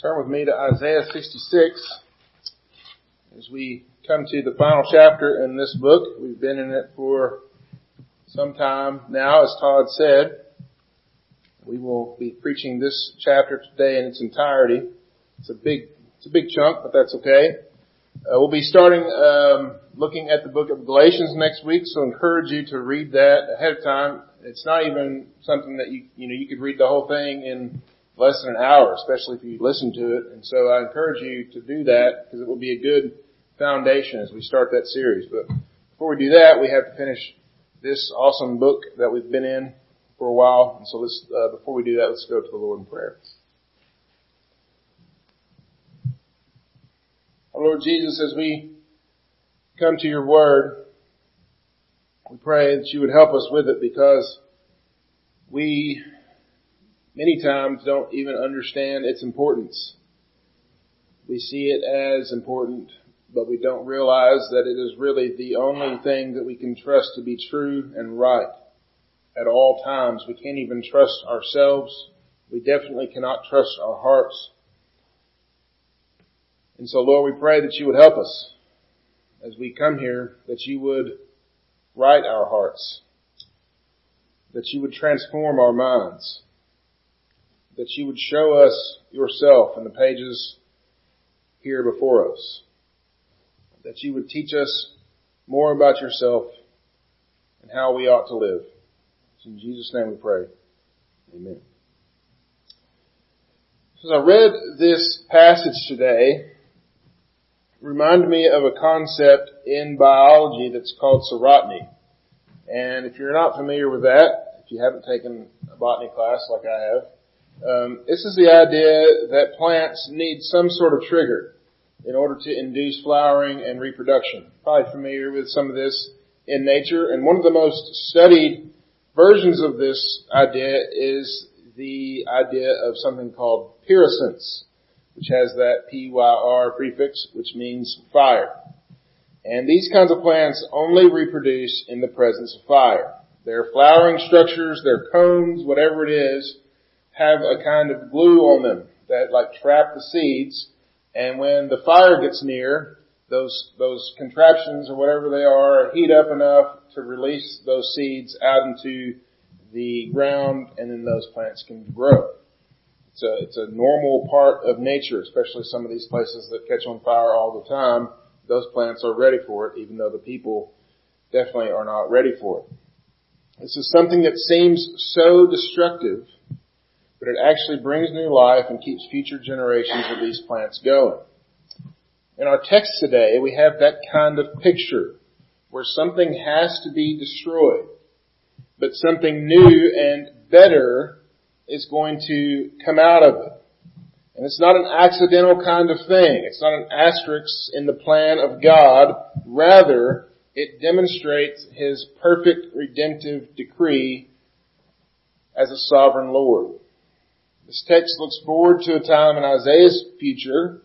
Turn with me to Isaiah 66 as we come to the final chapter in this book. We've been in it for some time now, as Todd said. We will be preaching this chapter today in its entirety. It's a big chunk, but that's okay. We'll be starting looking at the book of Galatians next week, so I encourage you to read that ahead of time. It's not even something that you could read the whole thing in less than an hour, especially if you listen to it. And so I encourage you to do that because it will be a good foundation as we start that series. But before we do that, we have to finish this awesome book that we've been in for a while. And so before we do that, let's go to the Lord in prayer. Our Lord Jesus, as we come to your word, we pray that you would help us with it, because we many times don't even understand its importance. We see it as important, but we don't realize that it is really the only thing that we can trust to be true and right at all times. We can't even trust ourselves. We definitely cannot trust our hearts. And so, Lord, we pray that you would help us as we come here, that you would right our hearts, that you would transform our minds, that you would show us yourself in the pages here before us, that you would teach us more about yourself and how we ought to live. It's in Jesus' name we pray. Amen. As I read this passage today, it reminded me of a concept in biology that's called serotiny. And if you're not familiar with that, if you haven't taken a botany class like I have, this is the idea that plants need some sort of trigger in order to induce flowering and reproduction. Probably familiar with some of this in nature. And one of the most studied versions of this idea is the idea of something called pyriscence, which has that P-Y-R prefix, which means fire. And these kinds of plants only reproduce in the presence of fire. Their flowering structures, their cones, whatever it is, have a kind of glue on them that trap the seeds, and when the fire gets near, those contraptions or whatever they are heat up enough to release those seeds out into the ground, and then those plants can grow. It's a normal part of nature, especially some of these places that catch on fire all the time. Those plants are ready for it, even though the people definitely are not ready for it. This is something that seems so destructive, but it actually brings new life and keeps future generations of these plants going. In our text today, we have that kind of picture where something has to be destroyed, but something new and better is going to come out of it. And it's not an accidental kind of thing. It's not an asterisk in the plan of God. Rather, it demonstrates his perfect redemptive decree as a sovereign Lord. This text looks forward to a time in Isaiah's future,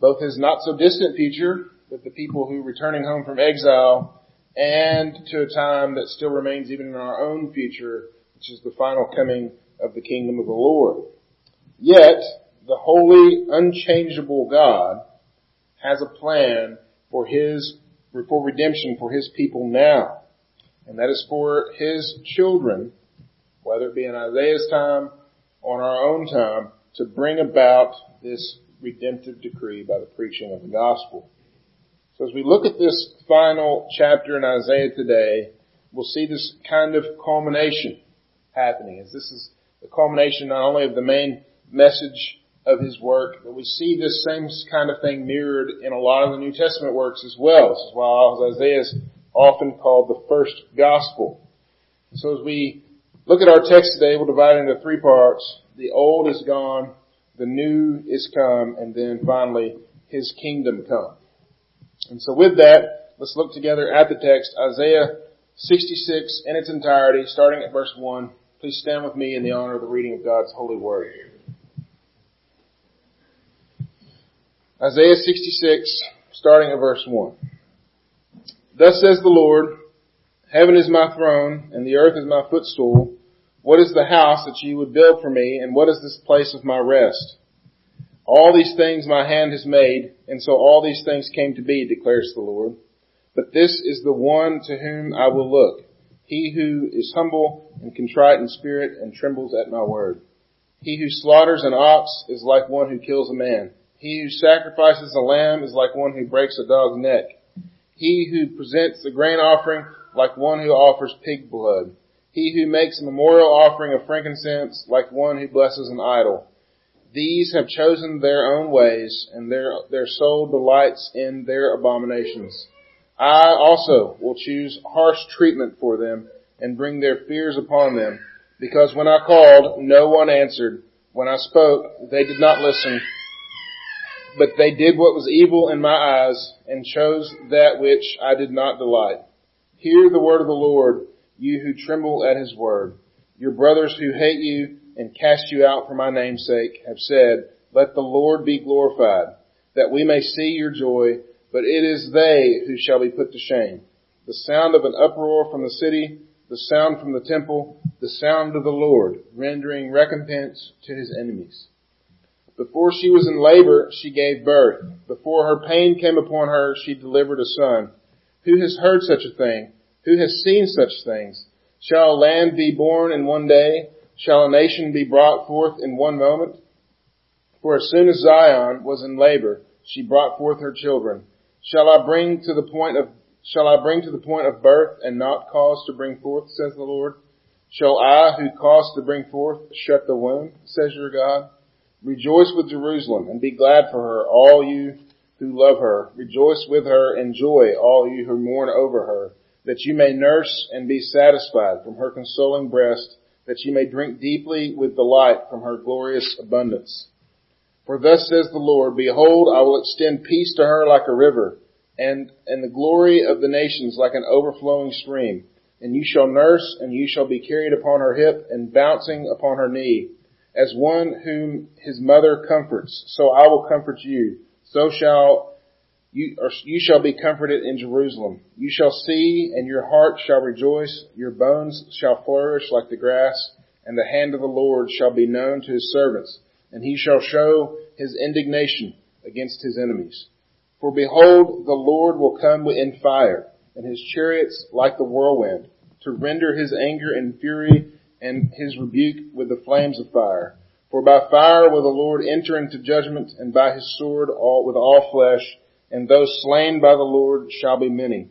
both his not-so-distant future, with the people who are returning home from exile, and to a time that still remains even in our own future, which is the final coming of the kingdom of the Lord. Yet, the holy, unchangeable God has a plan for redemption for his people now, and that is for his children, whether it be in Isaiah's time, on our own time, to bring about this redemptive decree by the preaching of the gospel. So as we look at this final chapter in Isaiah today, we'll see this kind of culmination happening, as this is the culmination not only of the main message of his work, but we see this same kind of thing mirrored in a lot of the New Testament works as well. This is why Isaiah is often called the first gospel. And so as we look at our text today, we'll divide it into three parts. The old is gone, the new is come, and then finally, his kingdom come. And so with that, let's look together at the text, Isaiah 66 in its entirety, starting at verse 1. Please stand with me in the honor of the reading of God's holy word. Isaiah 66, starting at verse 1. Thus says the Lord, Heaven is my throne, and the earth is my footstool. What is the house that you would build for me, and what is this place of my rest? All these things my hand has made, and so all these things came to be, declares the Lord. But this is the one to whom I will look, he who is humble and contrite in spirit and trembles at my word. He who slaughters an ox is like one who kills a man. He who sacrifices a lamb is like one who breaks a dog's neck. He who presents the grain offering like one who offers pig blood. He who makes a memorial offering of frankincense like one who blesses an idol. These have chosen their own ways, and their soul delights in their abominations. I also will choose harsh treatment for them and bring their fears upon them, because when I called, no one answered. When I spoke, they did not listen. But they did what was evil in my eyes and chose that which I did not delight. Hear the word of the Lord, you who tremble at his word. Your brothers who hate you and cast you out for my name's sake have said, let the Lord be glorified, that we may see your joy, but it is they who shall be put to shame. The sound of an uproar from the city, the sound from the temple, the sound of the Lord, rendering recompense to his enemies. Before she was in labor, she gave birth. Before her pain came upon her, she delivered a son. Who has heard such a thing? Who has seen such things? Shall a land be born in one day? Shall a nation be brought forth in one moment? For as soon as Zion was in labor, she brought forth her children. Shall I bring to the point of birth and not cause to bring forth, says the Lord? Shall I, who caused to bring forth, shut the womb, says your God? Rejoice with Jerusalem and be glad for her, all you who love her. Rejoice with her and joy, all you who mourn over her, that you may nurse and be satisfied from her consoling breast, that you may drink deeply with delight from her glorious abundance. For thus says the Lord, behold, I will extend peace to her like a river, and the glory of the nations like an overflowing stream. And you shall nurse, and you shall be carried upon her hip, and bouncing upon her knee. As one whom his mother comforts, so I will comfort you. So shall you, or you shall be comforted in Jerusalem. You shall see, and your heart shall rejoice. Your bones shall flourish like the grass, and the hand of the Lord shall be known to his servants, and he shall show his indignation against his enemies. For behold, the Lord will come in fire, and his chariots like the whirlwind, to render his anger and fury and his rebuke with the flames of fire. For by fire will the Lord enter into judgment, and by his sword with all flesh, and those slain by the Lord shall be many.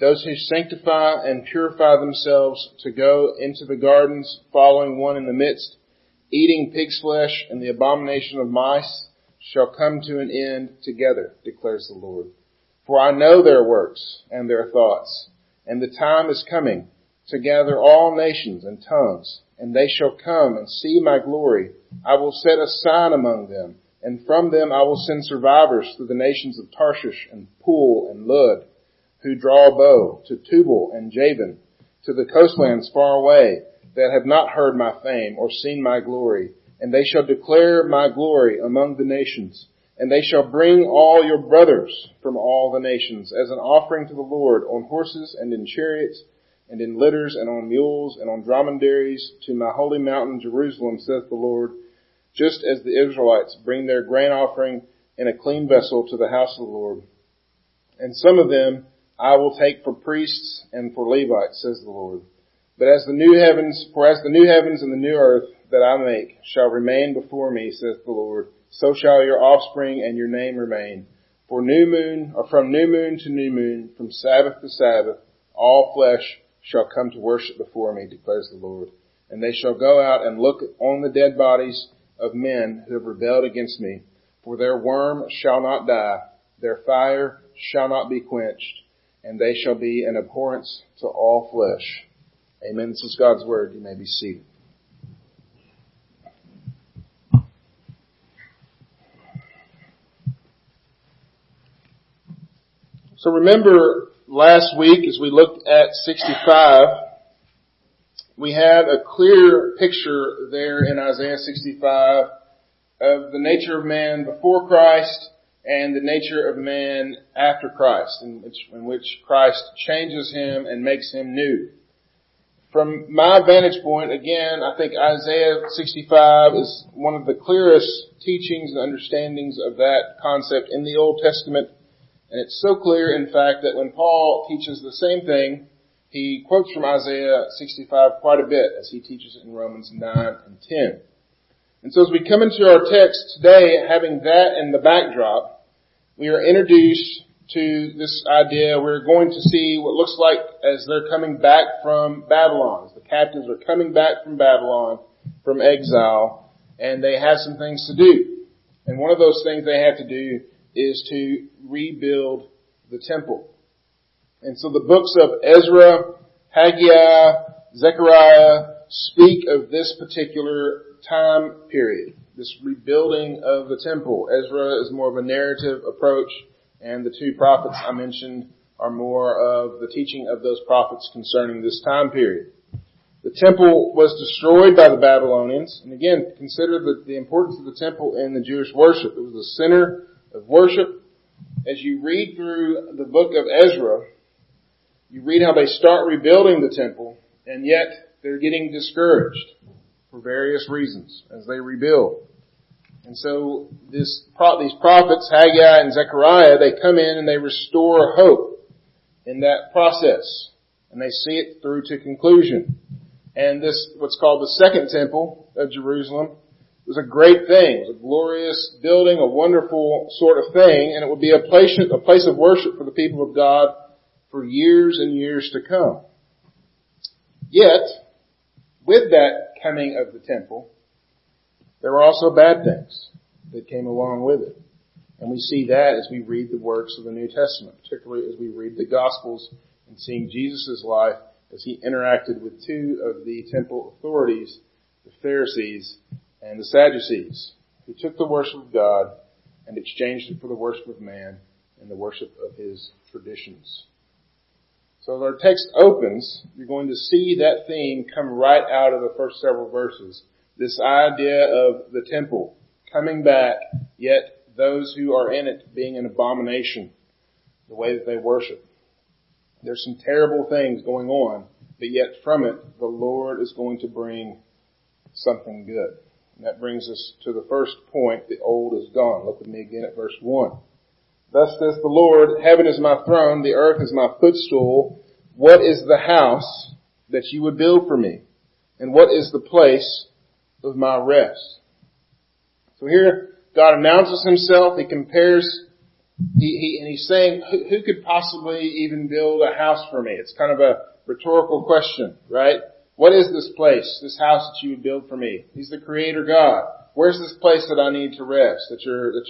Those who sanctify and purify themselves to go into the gardens, following one in the midst, eating pig's flesh and the abomination of mice, shall come to an end together, declares the Lord. For I know their works and their thoughts, and the time is coming to gather all nations and tongues, and they shall come and see my glory. I will set a sign among them, and from them I will send survivors to the nations of Tarshish and Pul and Lud, who draw a bow, to Tubal and Javan, to the coastlands far away, that have not heard my fame or seen my glory. And they shall declare my glory among the nations, and they shall bring all your brothers from all the nations as an offering to the Lord, on horses and in chariots, and in litters, and on mules, and on dromedaries, to my holy mountain Jerusalem, says the Lord, just as the Israelites bring their grain offering in a clean vessel to the house of the Lord. And some of them I will take for priests and for Levites, says the Lord. But as the new heavens and the new earth that I make shall remain before me, says the Lord, so shall your offspring and your name remain. From new moon to new moon, from Sabbath to Sabbath, all flesh shall come to worship before me, declares the Lord. And they shall go out and look on the dead bodies of men who have rebelled against me. For their worm shall not die, their fire shall not be quenched, and they shall be an abhorrence to all flesh. Amen. This is God's word. You may be seated. So remember, last week, as we looked at 65, we had a clear picture there in Isaiah 65 of the nature of man before Christ and the nature of man after Christ, in which Christ changes him and makes him new. From my vantage point, again, I think Isaiah 65 is one of the clearest teachings and understandings of that concept in the Old Testament. And it's so clear, in fact, that when Paul teaches the same thing, he quotes from Isaiah 65 quite a bit as he teaches it in Romans 9 and 10. And so as we come into our text today, having that in the backdrop, we are introduced to this idea. We're going to see what looks like as they're coming back from Babylon. The captives are coming back from Babylon, from exile, and they have some things to do. And one of those things they have to do is to rebuild the temple. And so the books of Ezra, Haggai, Zechariah speak of this particular time period, this rebuilding of the temple. Ezra is more of a narrative approach, and the two prophets I mentioned are more of the teaching of those prophets concerning this time period. The temple was destroyed by the Babylonians. And again, consider the importance of the temple in the Jewish worship. It was the center of worship. As you read through the book of Ezra, you read how they start rebuilding the temple, and yet they're getting discouraged for various reasons as they rebuild. And so these prophets, Haggai and Zechariah, they come in and they restore hope in that process. And they see it through to conclusion. And this, what's called the Second Temple of Jerusalem, was a great thing. It was a glorious building, a wonderful sort of thing. And it would be a place of worship for the people of God for years and years to come. Yet, with that coming of the temple, there were also bad things that came along with it. And we see that as we read the works of the New Testament, particularly as we read the Gospels and seeing Jesus' life as he interacted with two of the temple authorities, the Pharisees and the Sadducees, who took the worship of God and exchanged it for the worship of man and the worship of his traditions. So as our text opens, you're going to see that theme come right out of the first several verses. This idea of the temple coming back, yet those who are in it being an abomination, the way that they worship. There's some terrible things going on, but yet from it, the Lord is going to bring something good. And that brings us to the first point, the old is gone. Look with me again at verse 1. Thus says the Lord, heaven is my throne, the earth is my footstool. What is the house that you would build for me? And what is the place of my rest? So here God announces himself. He compares, and he's saying, who could possibly even build a house for me? It's kind of a rhetorical question, right? What is this place, this house that you would build for me? He's the creator God. Where's this place that I need to rest, that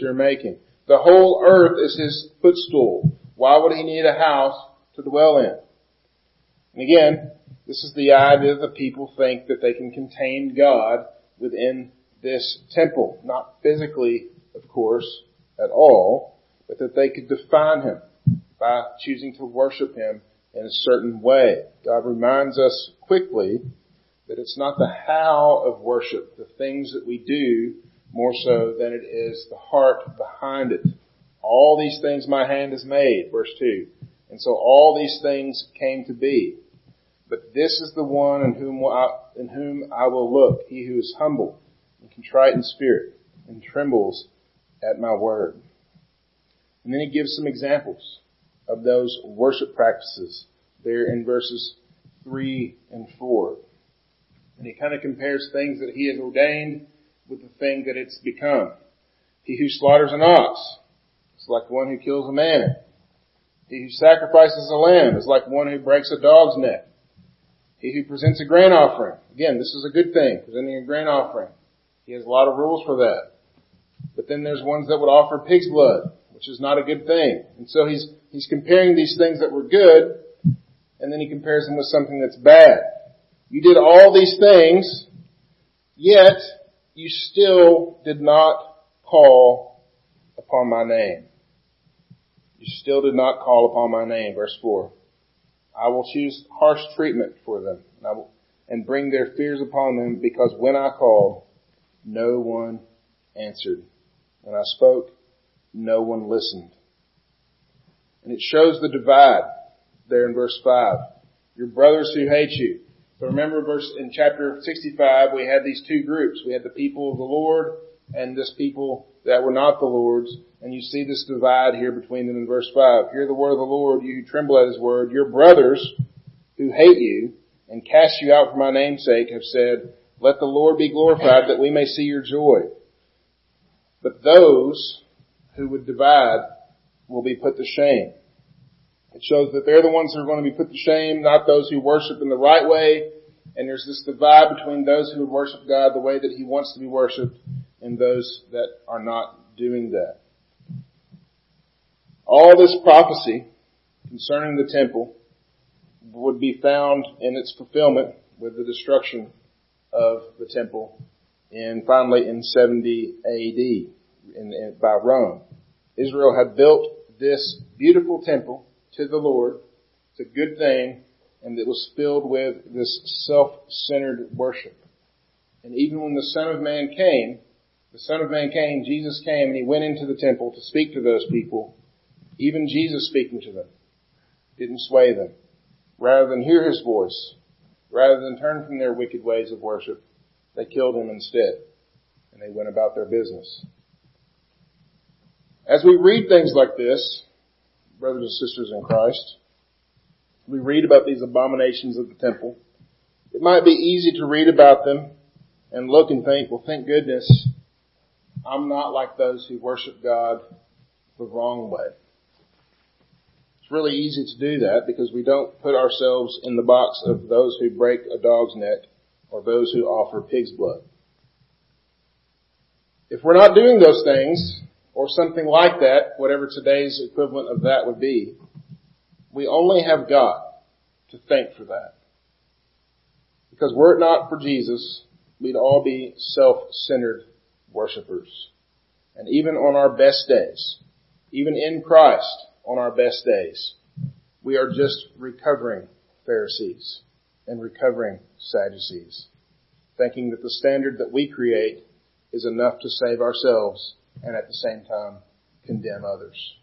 you're making? The whole earth is his footstool. Why would he need a house to dwell in? And again, this is the idea that people think that they can contain God within this temple. Not physically, of course, at all, but that they could define him by choosing to worship him in a certain way. God reminds us quickly that it's not the how of worship, the things that we do, more so than it is the heart behind it. All these things my hand has made, verse 2. And so all these things came to be. But this is the one in whom I will look, he who is humble and contrite in spirit and trembles at my word. And then he gives some examples of those worship practices there in verses 3 and 4. And he kind of compares things that he has ordained with the thing that it's become. He who slaughters an ox is like one who kills a man. He who sacrifices a lamb is like one who breaks a dog's neck. He who presents a grain offering. Again, this is a good thing, presenting a grain offering. He has a lot of rules for that. But then there's ones that would offer pig's blood, which is not a good thing. And so he's comparing these things that were good, and then he compares them with something that's bad. You did all these things, yet you still did not call upon my name. You still did not call upon my name, verse 4. I will choose harsh treatment for them and bring their fears upon them, because when I called, no one answered. When I spoke, no one listened. And it shows the divide there in verse 5. Your brothers who hate you So remember verse in chapter 65, we had these two groups. We had the people of the Lord and this people that were not the Lord's. And you see this divide here between them in verse 5. Hear the word of the Lord, you who tremble at his word. Your brothers who hate you and cast you out for my name's sake have said, let the Lord be glorified that we may see your joy. But those who would divide will be put to shame. It shows that they're the ones who are going to be put to shame, not those who worship in the right way. And there's this divide between those who would worship God the way that he wants to be worshiped and those that are not doing that. All this prophecy concerning the temple would be found in its fulfillment with the destruction of the temple and finally in 70 AD by Rome. Israel had built this beautiful temple to the Lord. It's a good thing, and it was filled with this self-centered worship. And even when the Son of Man came, Jesus came, and he went into the temple to speak to those people. Even Jesus speaking to them didn't sway them. Rather than hear his voice, rather than turn from their wicked ways of worship, they killed him instead, and they went about their business. As we read things like this, brothers and sisters in Christ, we read about these abominations of the temple. It might be easy to read about them and look and think, well, thank goodness, I'm not like those who worship God the wrong way. It's really easy to do that because we don't put ourselves in the box of those who break a dog's neck or those who offer pig's blood. If we're not doing those things, or something like that, whatever today's equivalent of that would be, we only have God to thank for that. Because were it not for Jesus, we'd all be self-centered worshipers. And even on our best days, even in Christ on our best days, we are just recovering Pharisees and recovering Sadducees, thinking that the standard that we create is enough to save ourselves and at the same time condemn others.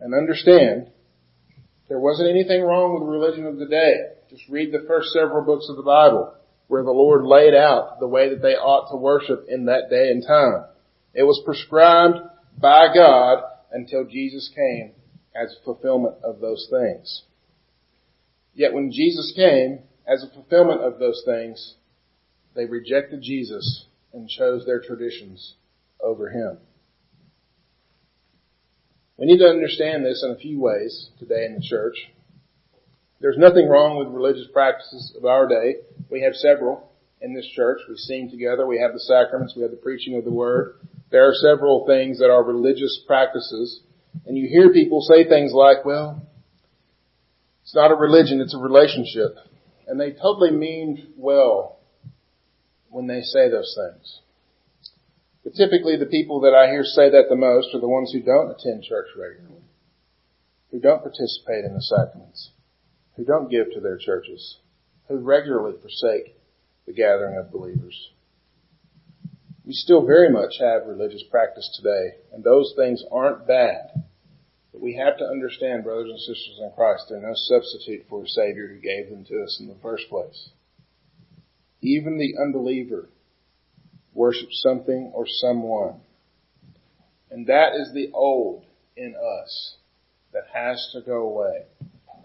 And understand, there wasn't anything wrong with the religion of the day. Just read the first several books of the Bible where the Lord laid out the way that they ought to worship in that day and time. It was prescribed by God until Jesus came as fulfillment of those things. Yet when Jesus came as a fulfillment of those things, they rejected Jesus and chose their traditions over him. We need to understand this in a few ways today in the church. There's nothing wrong with religious practices of our day. We have several in this church. We sing together. We have the sacraments. We have the preaching of the word. There are several things that are religious practices. And you hear people say things like, well, it's not a religion, it's a relationship. And they totally mean well when they say those things. But typically the people that I hear say that the most are the ones who don't attend church regularly, who don't participate in the sacraments, who don't give to their churches, who regularly forsake the gathering of believers. We still very much have religious practice today, and those things aren't bad. But we have to understand, brothers and sisters in Christ, they're no substitute for a Savior who gave them to us in the first place. Even the unbeliever worship something or someone. And that is the old in us that has to go away.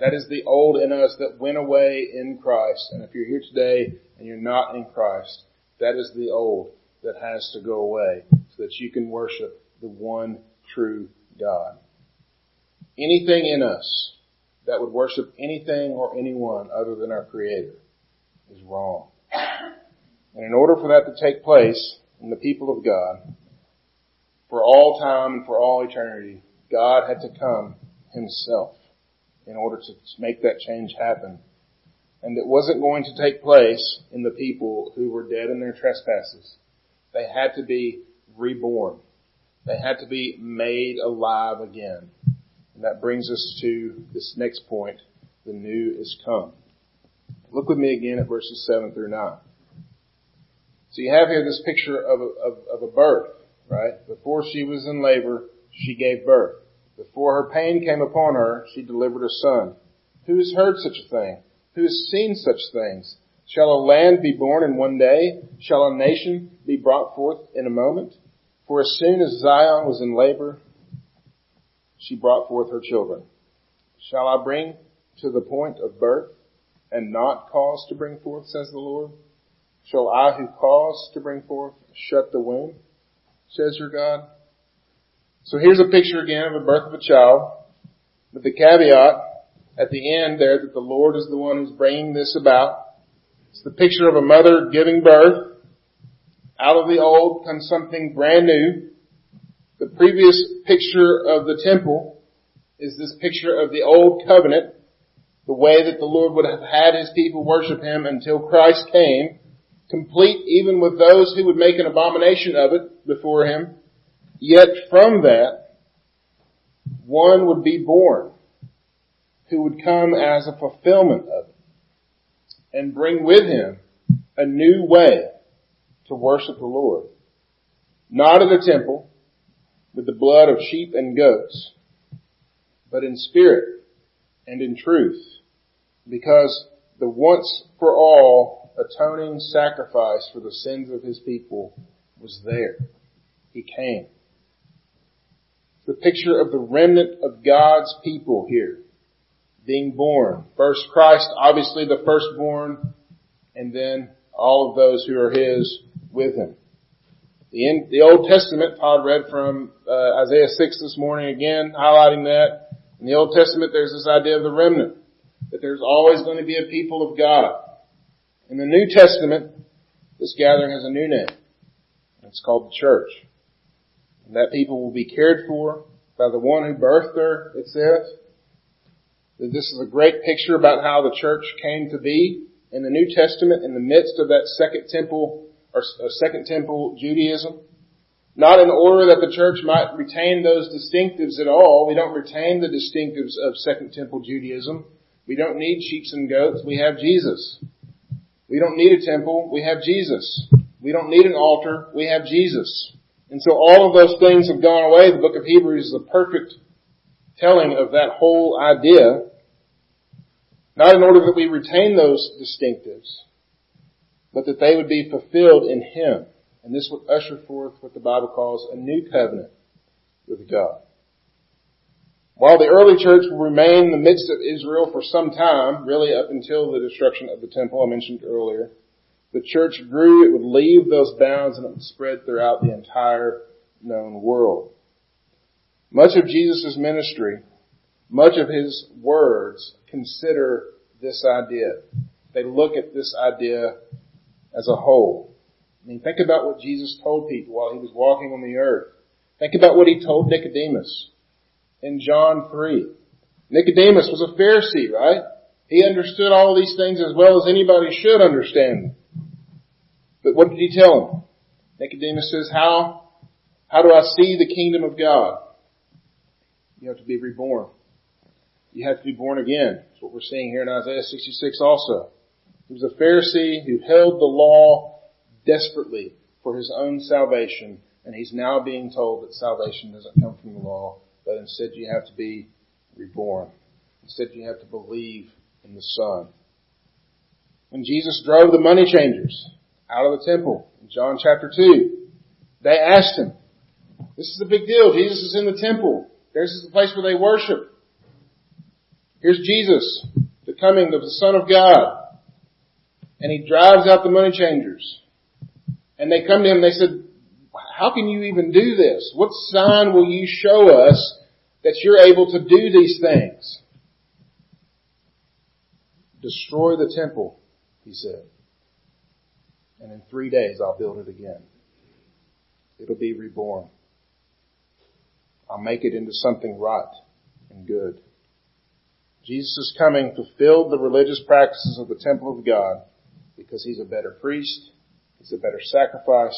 That is the old in us that went away in Christ. And if you're here today and you're not in Christ, that is the old that has to go away so that you can worship the one true God. Anything in us that would worship anything or anyone other than our Creator is wrong. And in order for that to take place in the people of God, for all time and for all eternity, God had to come himself in order to make that change happen. And it wasn't going to take place in the people who were dead in their trespasses. They had to be reborn. They had to be made alive again. And that brings us to this next point, the new is come. Look with me again at verses 7 through 9. So you have here this picture of a birth, right? Before she was in labor, she gave birth. Before her pain came upon her, she delivered a son. Who's heard such a thing? Who has seen such things? Shall a land be born in one day? Shall a nation be brought forth in a moment? For as soon as Zion was in labor, she brought forth her children. Shall I bring to the point of birth and not cause to bring forth, says the Lord? Shall I who cause to bring forth shut the womb, says your God? So here's a picture again of the birth of a child, but the caveat at the end there that the Lord is the one who's bringing this about. It's the picture of a mother giving birth. Out of the old comes something brand new. The previous picture of the temple is this picture of the old covenant, the way that the Lord would have had his people worship him until Christ came, complete even with those who would make an abomination of it before him. Yet from that, one would be born who would come as a fulfillment of it and bring with him a new way to worship the Lord. Not in the temple with the blood of sheep and goats, but in spirit and in truth, because the once for all atoning sacrifice for the sins of his people was there. He came. The picture of the remnant of God's people here being born. First Christ, obviously the firstborn, and then all of those who are his with him. The Old Testament, Todd read from Isaiah 6 this morning again, highlighting that. In the Old Testament, there's this idea of the remnant, that there's always going to be a people of God. In the New Testament, this gathering has a new name. It's called the church. And that people will be cared for by the one who birthed her, it says. This is a great picture about how the church came to be in the New Testament in the midst of that Second Temple Judaism. Not in order that the church might retain those distinctives at all. We don't retain the distinctives of Second Temple Judaism. We don't need sheep and goats. We have Jesus. We don't need a temple. We have Jesus. We don't need an altar. We have Jesus. And so all of those things have gone away. The book of Hebrews is the perfect telling of that whole idea. Not in order that we retain those distinctives, but that they would be fulfilled in him. And this would usher forth what the Bible calls a new covenant with God. While the early church will remain in the midst of Israel for some time, really up until the destruction of the temple I mentioned earlier, the church grew, it would leave those bounds, and it would spread throughout the entire known world. Much of Jesus' ministry, much of his words consider this idea. They look at this idea as a whole. I mean, think about what Jesus told people while he was walking on the earth. Think about what he told Nicodemus in John 3. Nicodemus was a Pharisee, right? He understood all these things as well as anybody should understand them. But what did he tell him? Nicodemus says, How do I see the kingdom of God? You have to be reborn. You have to be born again. That's what we're seeing here in Isaiah 66 also. He was a Pharisee who held the law desperately for his own salvation, and he's now being told that salvation doesn't come from the law, but instead you have to be reborn. Instead you have to believe in the Son. When Jesus drove the money changers out of the temple in John chapter 2, they asked him, this is a big deal. Jesus is in the temple. This is the place where they worship. Here's Jesus, the coming of the Son of God. And he drives out the money changers. And they come to him and they said, how can you even do this? What sign will you show us that you're able to do these things? Destroy the temple, he said. And in 3 days I'll build it again. It'll be reborn. I'll make it into something right and good. Jesus' coming fulfilled the religious practices of the temple of God because he's a better priest. He's a better sacrifice,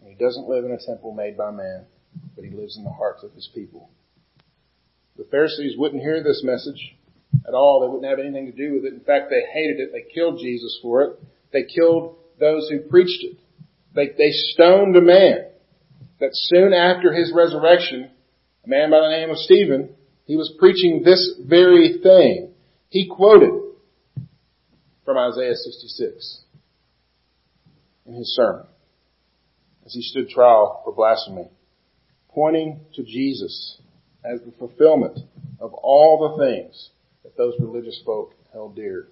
and he doesn't live in a temple made by man, but he lives in the hearts of his people. The Pharisees wouldn't hear this message at all. They wouldn't have anything to do with it. In fact, they hated it. They killed Jesus for it. They killed those who preached it. They stoned a man that soon after his resurrection, a man by the name of Stephen, he was preaching this very thing. He quoted from Isaiah 66 in his sermon as he stood trial for blasphemy, pointing to Jesus as the fulfillment of all the things that those religious folk held dear,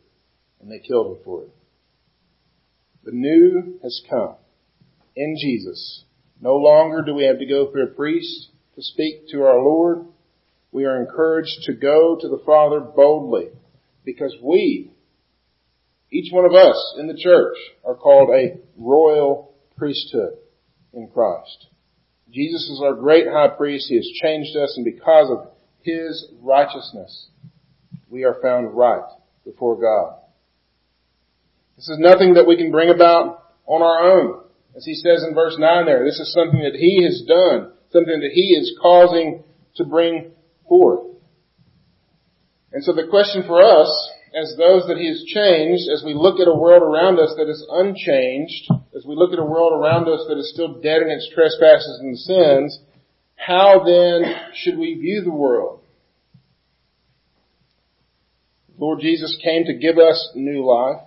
and they killed him for it. The new has come in Jesus. No longer do we have to go through a priest to speak to our Lord. We are encouraged to go to the Father boldly because we, each one of us in the church, are called a royal priesthood in Christ. Jesus is our great high priest. He has changed us, and because of his righteousness, we are found right before God. This is nothing that we can bring about on our own. As he says in verse 9 there, this is something that he has done, something that he is causing to bring forth. And so the question for us, as those that he has changed, as we look at a world around us that is unchanged, as we look at a world around us that is still dead in its trespasses and sins, how then should we view the world? Lord Jesus came to give us new life.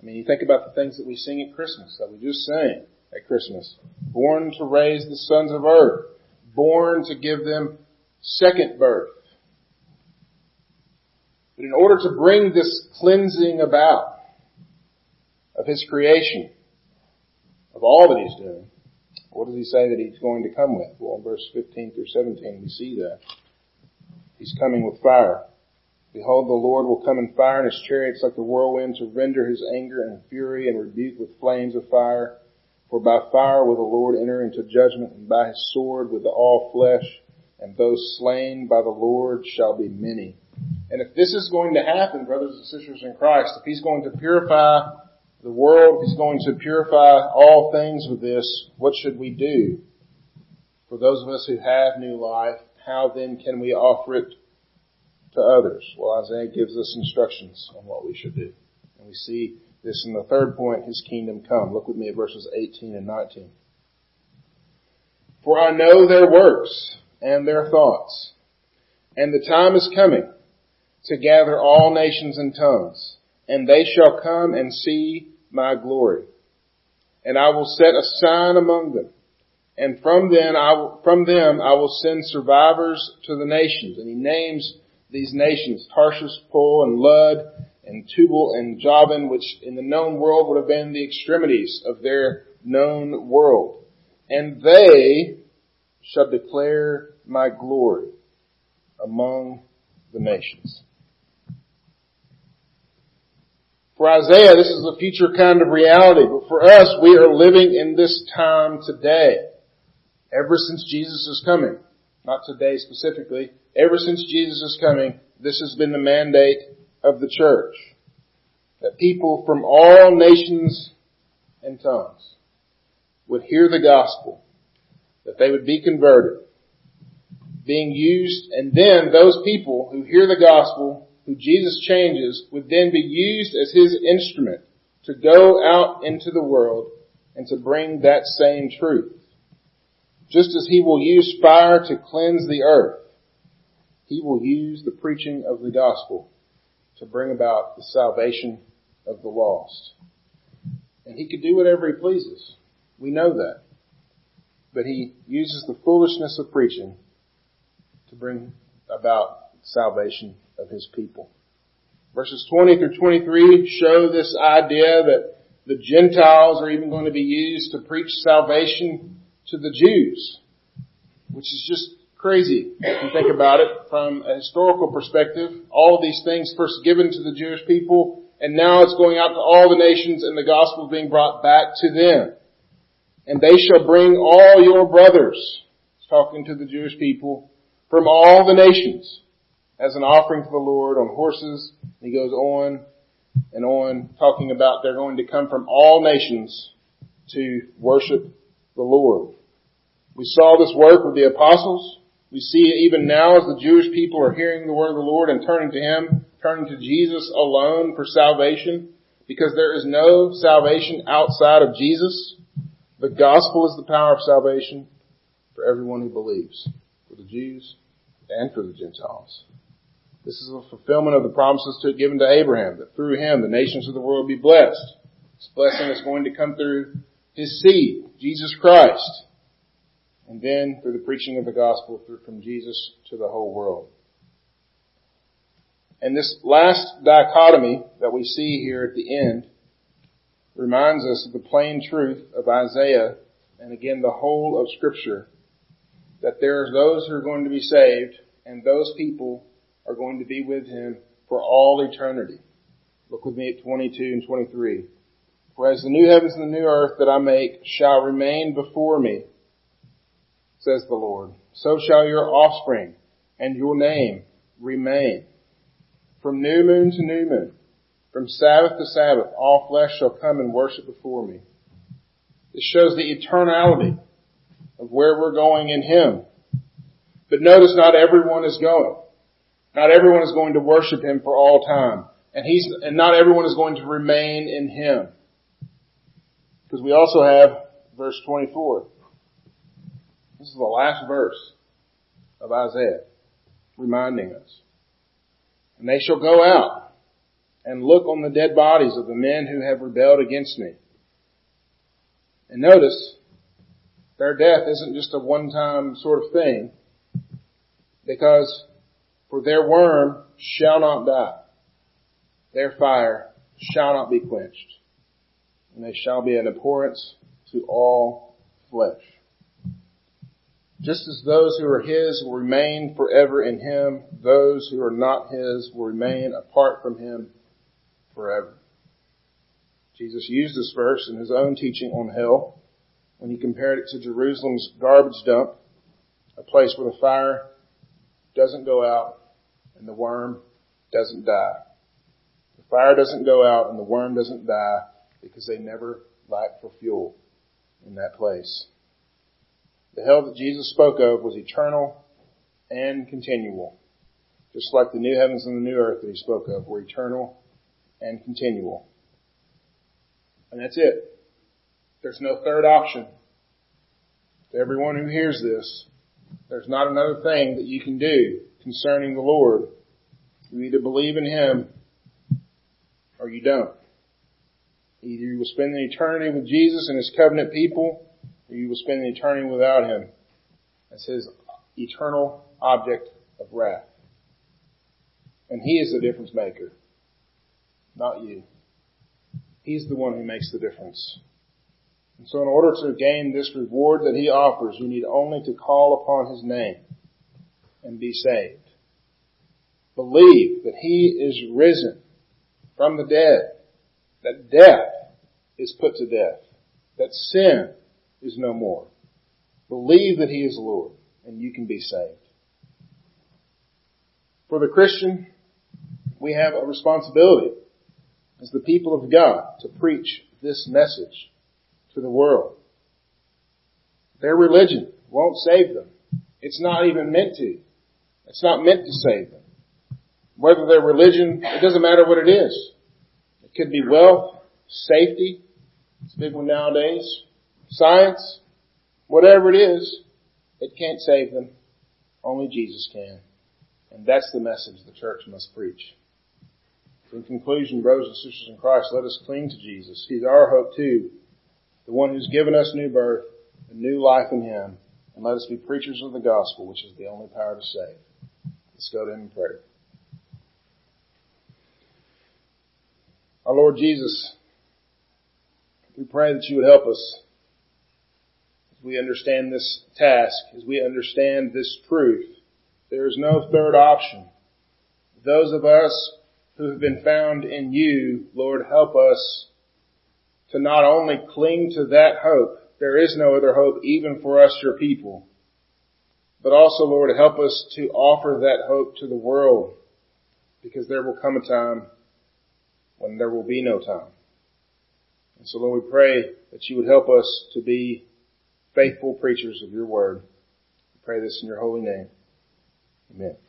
I mean, you think about the things that we sing at Christmas, that we just sang at Christmas. Born to raise the sons of earth. Born to give them second birth. But in order to bring this cleansing about of his creation, of all that he's doing, what does he say that he's going to come with? Well, in verse 15 through 17, we see that. He's coming with fire. Behold, the Lord will come in fire, and his chariots like the whirlwind, to render his anger and fury and rebuke with flames of fire. For by fire will the Lord enter into judgment, and by his sword with all flesh, and those slain by the Lord shall be many. And if this is going to happen, brothers and sisters in Christ, if he's going to purify the world, if he's going to purify all things with this, what should we do? For those of us who have new life, how then can we offer it to others? Well, Isaiah gives us instructions on what we should do. And we see this in the third point, his kingdom come. Look with me at verses 18 and 19. For I know their works and their thoughts, and the time is coming to gather all nations and tongues, and they shall come and see my glory. And I will set a sign among them, and from them I will send survivors to the nations. And he names these nations, Tarshish, Pul, and Lud, and Tubal, and Javan, which in the known world would have been the extremities of their known world. And they shall declare my glory among the nations. For Isaiah, this is a future kind of reality, but for us, we are living in this time today. Ever since Jesus is coming, not today specifically, ever since Jesus is coming, this has been the mandate of the church. That people from all nations and tongues would hear the gospel. That they would be converted. Being used, and then those people who hear the gospel, who Jesus changes, would then be used as his instrument to go out into the world and to bring that same truth. Just as he will use fire to cleanse the earth, he will use the preaching of the gospel to bring about the salvation of the lost. And he could do whatever he pleases. We know that. But he uses the foolishness of preaching to bring about salvation of his people. Verses 20 through 23 show this idea that the Gentiles are even going to be used to preach salvation to the Jews, which is just crazy, if you think about it, from a historical perspective. All of these things first given to the Jewish people, and now it's going out to all the nations, and the gospel is being brought back to them. And they shall bring all your brothers, it's talking to the Jewish people, from all the nations, as an offering to the Lord on horses. And he goes on and on, talking about they're going to come from all nations to worship the Lord. We saw this work with the apostles. We see it even now as the Jewish people are hearing the word of the Lord and turning to him, turning to Jesus alone for salvation, because there is no salvation outside of Jesus. The gospel is the power of salvation for everyone who believes, for the Jews and for the Gentiles. This is a fulfillment of the promises given to Abraham, that through him the nations of the world be blessed. This blessing is going to come through his seed, Jesus Christ, and then through the preaching of the gospel from Jesus to the whole world. And this last dichotomy that we see here at the end reminds us of the plain truth of Isaiah, and again the whole of Scripture, that there are those who are going to be saved, and those people are going to be with him for all eternity. Look with me at 22 and 23. For as the new heavens and the new earth that I make shall remain before me, says the Lord, so shall your offspring and your name remain. From new moon to new moon, from Sabbath to Sabbath, all flesh shall come and worship before me. This shows the eternality of where we're going in him. But notice not everyone is going. Not everyone is going to worship him for all time. And not everyone is going to remain in him. Because we also have verse 24. This is the last verse of Isaiah reminding us. And they shall go out and look on the dead bodies of the men who have rebelled against me. And notice, their death isn't just a one-time sort of thing, because for their worm shall not die, their fire shall not be quenched, and they shall be an abhorrence to all flesh. Just as those who are his will remain forever in him, those who are not his will remain apart from him forever. Jesus used this verse in his own teaching on hell when he compared it to Jerusalem's garbage dump, a place where the fire doesn't go out and the worm doesn't die. The fire doesn't go out and the worm doesn't die because they never lack for fuel in that place. The hell that Jesus spoke of was eternal and continual, just like the new heavens and the new earth that he spoke of were eternal and continual. And that's it. There's no third option. To everyone who hears this, there's not another thing that you can do concerning the Lord. You either believe in him or you don't. Either you will spend an eternity with Jesus and his covenant people, or you will spend an eternity without him as his eternal object of wrath. And he is the difference maker, not you. He's the one who makes the difference. And so in order to gain this reward that he offers, you need only to call upon his name and be saved. Believe that he is risen from the dead, that death is put to death, that sin is no more. Believe that he is Lord, and you can be saved. For the Christian, we have a responsibility as the people of God to preach this message to the world. Their religion won't save them. It's not even meant to. It's not meant to save them. Whether their religion, it doesn't matter what it is. It could be wealth, safety, it's a big one nowadays, science, whatever it is, it can't save them. Only Jesus can. And that's the message the church must preach. In conclusion, brothers and sisters in Christ, let us cling to Jesus. He's our hope too, the one who's given us new birth, a new life in him. And let us be preachers of the gospel, which is the only power to save. Let's go to him in prayer. Our Lord Jesus, we pray that you would help us as we understand this task, as we understand this truth. There is no third option. Those of us who have been found in you, Lord, help us to not only cling to that hope, there is no other hope even for us, your people, but also, Lord, help us to offer that hope to the world, because there will come a time when there will be no time. And so, Lord, we pray that you would help us to be faithful preachers of your word. We pray this in your holy name. Amen.